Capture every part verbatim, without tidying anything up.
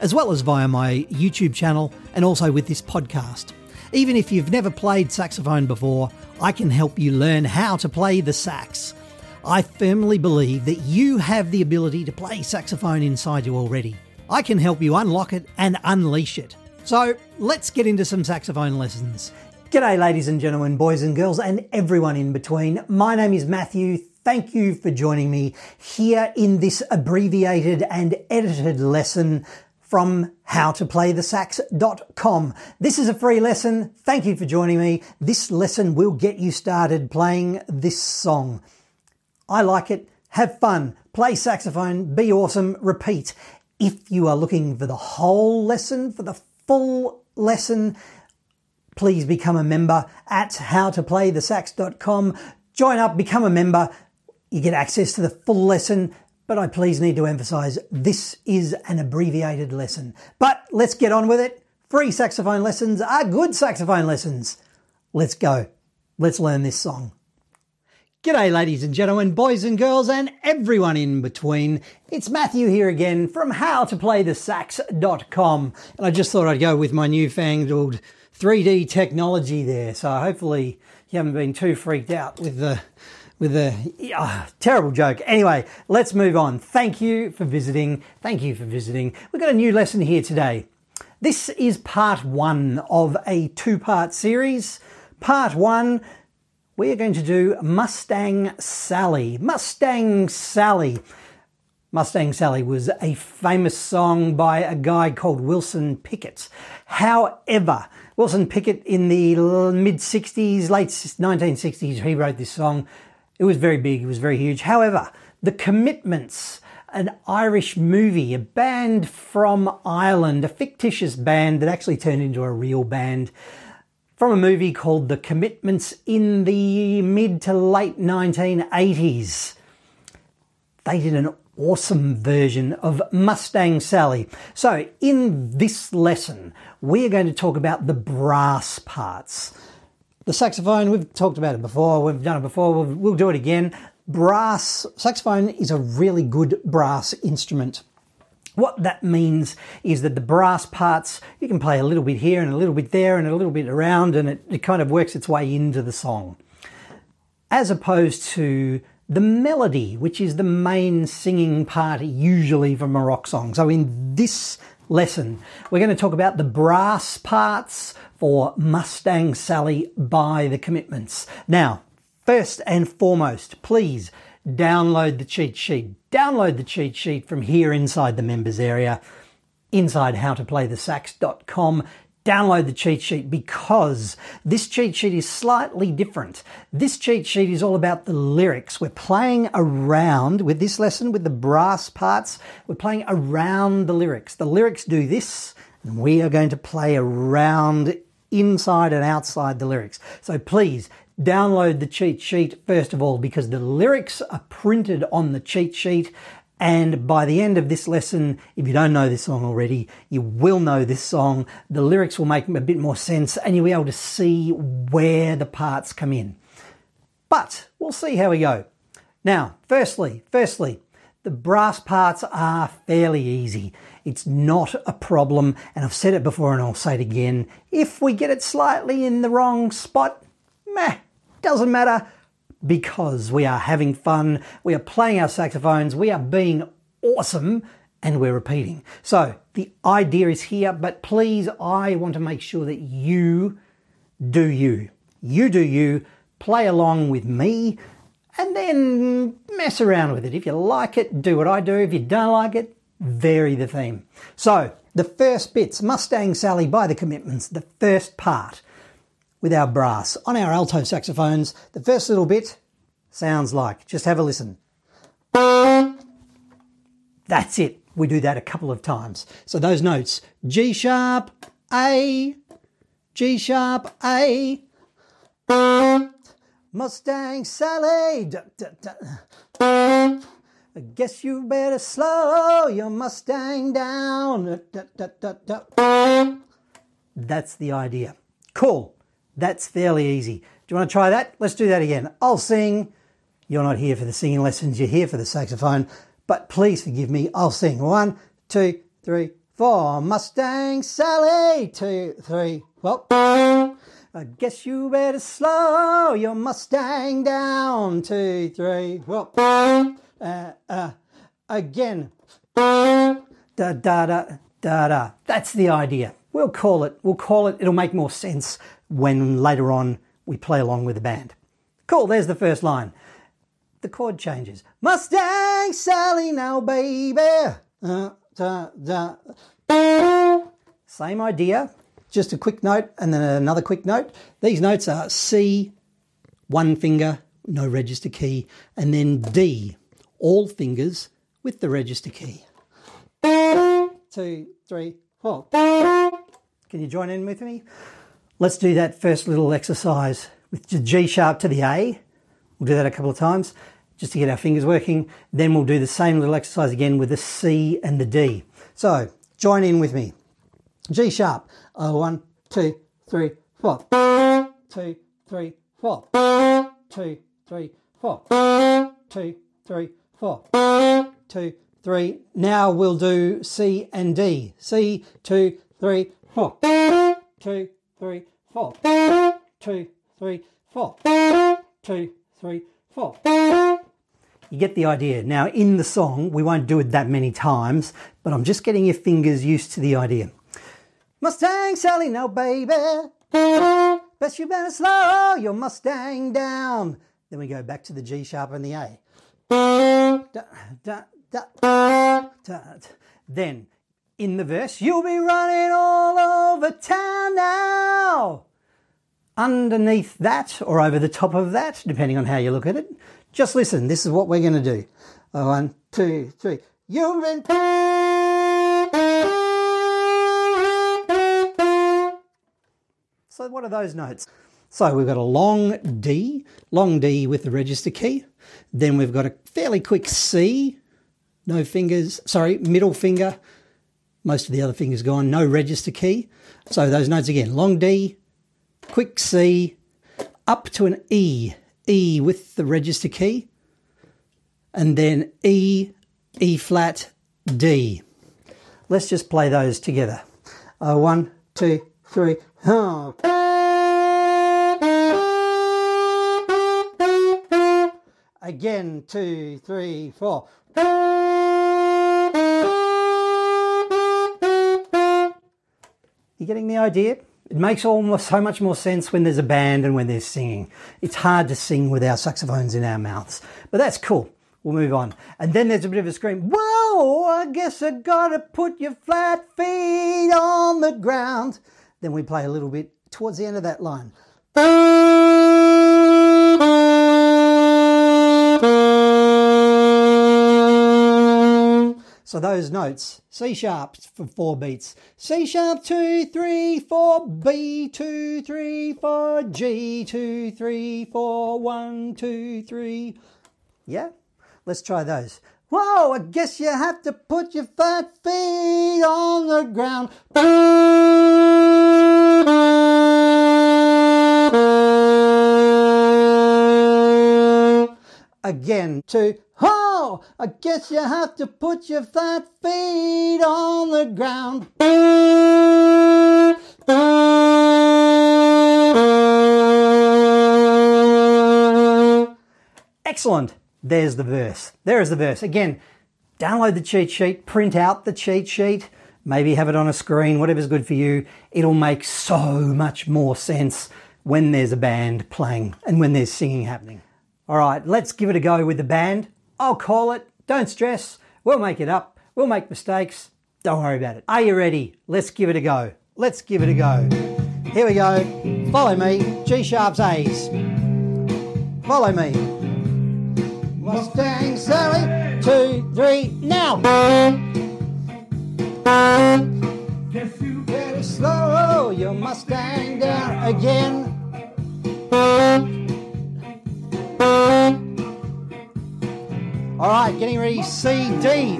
As well as via my YouTube channel and also with this podcast. Even if you've never played saxophone before, I can help you learn how to play the sax. I firmly believe that you have the ability to play saxophone inside you already. I can help you unlock it and unleash it. So let's get into some saxophone lessons. G'day ladies and gentlemen, boys and girls and everyone in between. My name is Matthew. Thank you for joining me here in this abbreviated and edited lesson from how to play the sax dot com. This is a free lesson. Thank you for joining me. This lesson will get you started playing this song. I like it. Have fun. Play saxophone. Be awesome. Repeat. If you are looking for the whole lesson, for the full lesson, please become a member at how to play the sax dot com. Join up, become a member. You get access to the full lesson. But I please need to emphasise this is an abbreviated lesson. But let's get on with it. Free saxophone lessons are good saxophone lessons. Let's go. Let's learn this song. G'day ladies and gentlemen, boys and girls and everyone in between. It's Matthew here again from how to play the sax dot com. And I just thought I'd go with my newfangled three D technology there. So hopefully you haven't been too freaked out with the with a oh, terrible joke. Anyway, let's move on. Thank you for visiting. Thank you for visiting. We've got a new lesson here today. This is part one of a two-part series. Part one, we are going to do Mustang Sally. Mustang Sally. Mustang Sally was a famous song by a guy called Wilson Pickett. However, Wilson Pickett in the mid-sixties, late nineteen sixties, he wrote this song. It was very big, it was very huge. However, The Commitments, an Irish movie, a band from Ireland, a fictitious band that actually turned into a real band, from a movie called The Commitments in the mid to late nineteen eighties. They did an awesome version of Mustang Sally. So in this lesson, we're going to talk about the brass parts. The saxophone, we've talked about it before, we've done it before, we'll, we'll do it again. Brass, saxophone is a really good brass instrument. What that means is that the brass parts, you can play a little bit here and a little bit there and a little bit around and it, it kind of works its way into the song. As opposed to the melody, which is the main singing part usually from a rock song. So in this lesson, we're going to talk about the brass parts for Mustang Sally by The Commitments. Now, first and foremost, please download the cheat sheet. Download the cheat sheet from here inside the members area, inside how to play the sax dot com. Download the cheat sheet because this cheat sheet is slightly different. This cheat sheet is all about the lyrics. We're playing around with this lesson with the brass parts. We're playing around the lyrics. The lyrics do this, and we are going to play around inside and outside the lyrics. So please download the cheat sheet first of all because the lyrics are printed on the cheat sheet. And by the end of this lesson, if you don't know this song already, you will know this song. The lyrics will make a bit more sense and you'll be able to see where the parts come in. But we'll see how we go. Now, firstly, firstly, the brass parts are fairly easy. It's not a problem. And I've said it before and I'll say it again. If we get it slightly in the wrong spot, meh, doesn't matter. Because we are having fun, we are playing our saxophones, we are being awesome, and we're repeating. So the idea is here, but please, I want to make sure that you do you. You do you, play along with me, and then mess around with it. If you like it, do what I do. If you don't like it, vary the theme. So the first bits, Mustang Sally by The Commitments, the first part. With our brass on our alto saxophones, the first little bit sounds like, just have a listen. That's it. we do that a couple of times. So those notes, G sharp, A, G sharp, A, Mustang Sally, duh, duh, duh. I guess you better slow your Mustang down. Duh, duh, duh, duh, duh. That's the idea. Cool. That's fairly easy. Do you want to try that? Let's do that again. I'll sing. You're not here for the singing lessons, you're here for the saxophone, but please forgive me, I'll sing. One, two, three, four. Mustang Sally, two, three, well, I guess you better slow your Mustang down, two, three, well, uh, uh, again, da, da, da, da, da. That's the idea. We'll call it, we'll call it, it'll make more sense when later on we play along with the band. Cool, there's the first line. The chord changes. Mustang Sally now, baby. Uh, da, da. Same idea, just a quick note and then another quick note. These notes are C, one finger, no register key, and then D, all fingers with the register key. Two, three, four. Can you join in with me? Let's do that first little exercise with the G sharp to the A. We'll do that a couple of times just to get our fingers working. Then we'll do the same little exercise again with the C and the D. So join in with me. G sharp. Uh, one, two, three, four. Two, three, four. Two, three, four. Two, three, four. Two, three. Now we'll do C and D. C, two, three, four. Two, three, four. Two, three, four. Two, three, four. You get the idea. Now in the song, we won't do it that many times, but I'm just getting your fingers used to the idea. Mustang Sally, now baby. Best you better slow your Mustang down. Then we go back to the G sharp and the A. Da, da, da, da, da. Then in the verse, you'll be running all over town now. Underneath that, or over the top of that, depending on how you look at it, just listen. This is what we're going to do. One, two, three. You've been... So what are those notes? So we've got a long D, long D with the register key. Then we've got a fairly quick C, no fingers, sorry, middle finger. Most of the other fingers gone, no register key. So those notes again, long D, quick C, up to an E, E with the register key, and then E, E flat, D. Let's just play those together. Uh, one, two, three, oh. Again, two, three, four. You getting the idea? It makes almost so much more sense when there's a band and when there's singing. It's hard to sing with our saxophones in our mouths, but that's cool. We'll move on. And then there's a bit of a scream. Whoa, I guess I gotta put your flat feet on the ground. Then we play a little bit towards the end of that line. So those notes, C sharp for four beats, C sharp two, three, four, B, two, three, four, G, two, three, four, one, two, three. Yeah, let's try those. Whoa, I guess you have to put your fat feet on the ground. Again, two, oh, I guess you have to put your fat feet on the ground. Excellent. There's the verse. There is the verse. Again, download the cheat sheet, print out the cheat sheet, maybe have it on a screen, whatever's good for you. It'll make so much more sense when there's a band playing and when there's singing happening. All right, let's give it a go with the band. I'll call it. Don't stress. We'll make it up. We'll make mistakes. Don't worry about it. Are you ready? Let's give it a go. Let's give it a go. Here we go. Follow me. G sharps, A's. Follow me. Mustang Sally. Two, three, now. Guess you better slow your Mustang down again. All right, getting ready, C, D.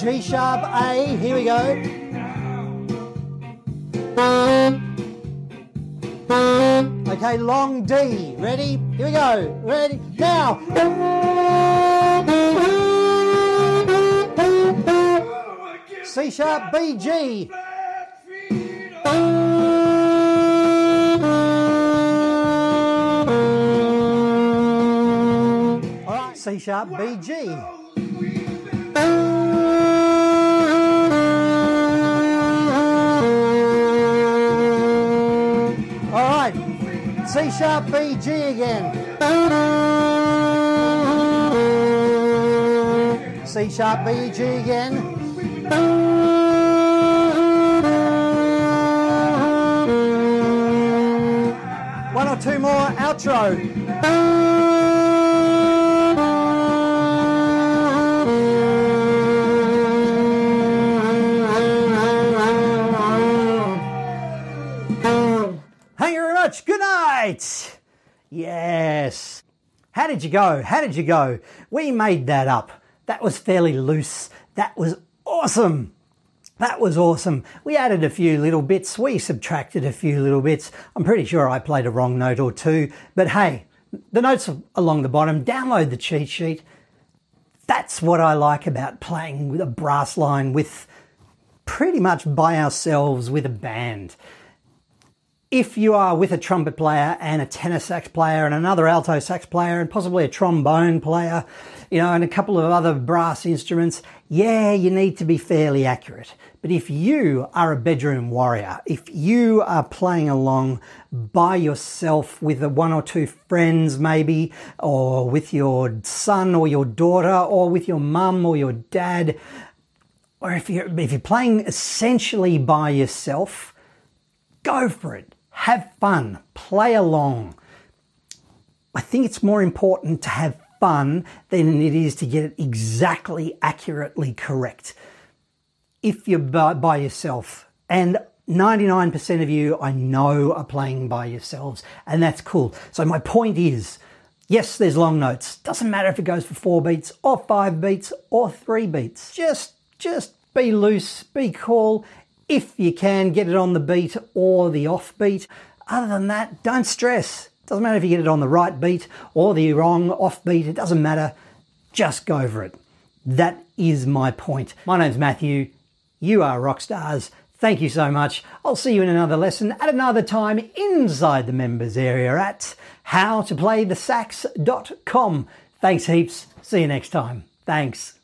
G sharp, A, here we go. Okay, long D, ready? Here we go, ready, now. C sharp, B, G. All right, C sharp, B, G. C sharp, B, G again. C sharp, B, G again. One or two more, outro. Thank you very much. Good night. Yes. How did you go? How did you go? We made that up. That was fairly loose. That was awesome. That was awesome. We added a few little bits. We subtracted a few little bits. I'm pretty sure I played a wrong note or two. But hey, the notes are along the bottom. Download the cheat sheet. That's what I like about playing with a brass line with pretty much by ourselves with a band. If you are with a trumpet player and a tenor sax player and another alto sax player and possibly a trombone player, you know, and a couple of other brass instruments, yeah, you need to be fairly accurate. But if you are a bedroom warrior, if you are playing along by yourself with one or two friends maybe, or with your son or your daughter or with your mum or your dad, or if you're, if you're playing essentially by yourself, go for it. Have fun, play along. I think it's more important to have fun than it is to get it exactly accurately correct. If you're by yourself, and ninety-nine percent of you I know are playing by yourselves, and that's cool. So my point is, yes, there's long notes. Doesn't matter if it goes for four beats or five beats or three beats. Just, just be loose, be cool. If you can, get it on the beat or the off beat. Other than that, don't stress. Doesn't matter if you get it on the right beat or the wrong off beat. It doesn't matter. Just go for it. That is my point. My name's Matthew. You are rock stars. Thank you so much. I'll see you in another lesson at another time inside the members area at how to play the sax dot com. Thanks heaps. See you next time. Thanks.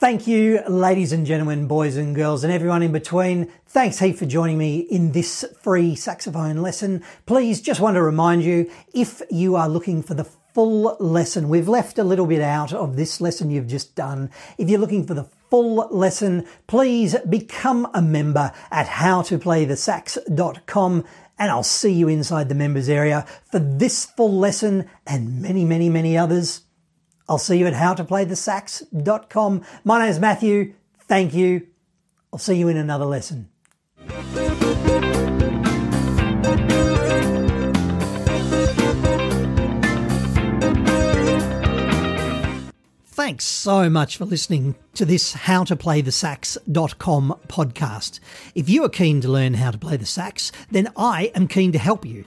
Thank you, ladies and gentlemen, boys and girls, and everyone in between. Thanks heap for joining me in this free saxophone lesson. Please, just want to remind you, if you are looking for the full lesson, we've left a little bit out of this lesson you've just done. If you're looking for the full lesson, please become a member at how to play the sax dot com, and I'll see you inside the members area for this full lesson and many, many, many others. I'll see you at how to play the sax dot com. My name is Matthew. Thank you. I'll see you in another lesson. Thanks so much for listening to this how to play the sax dot com podcast. If you are keen to learn how to play the sax, then I am keen to help you.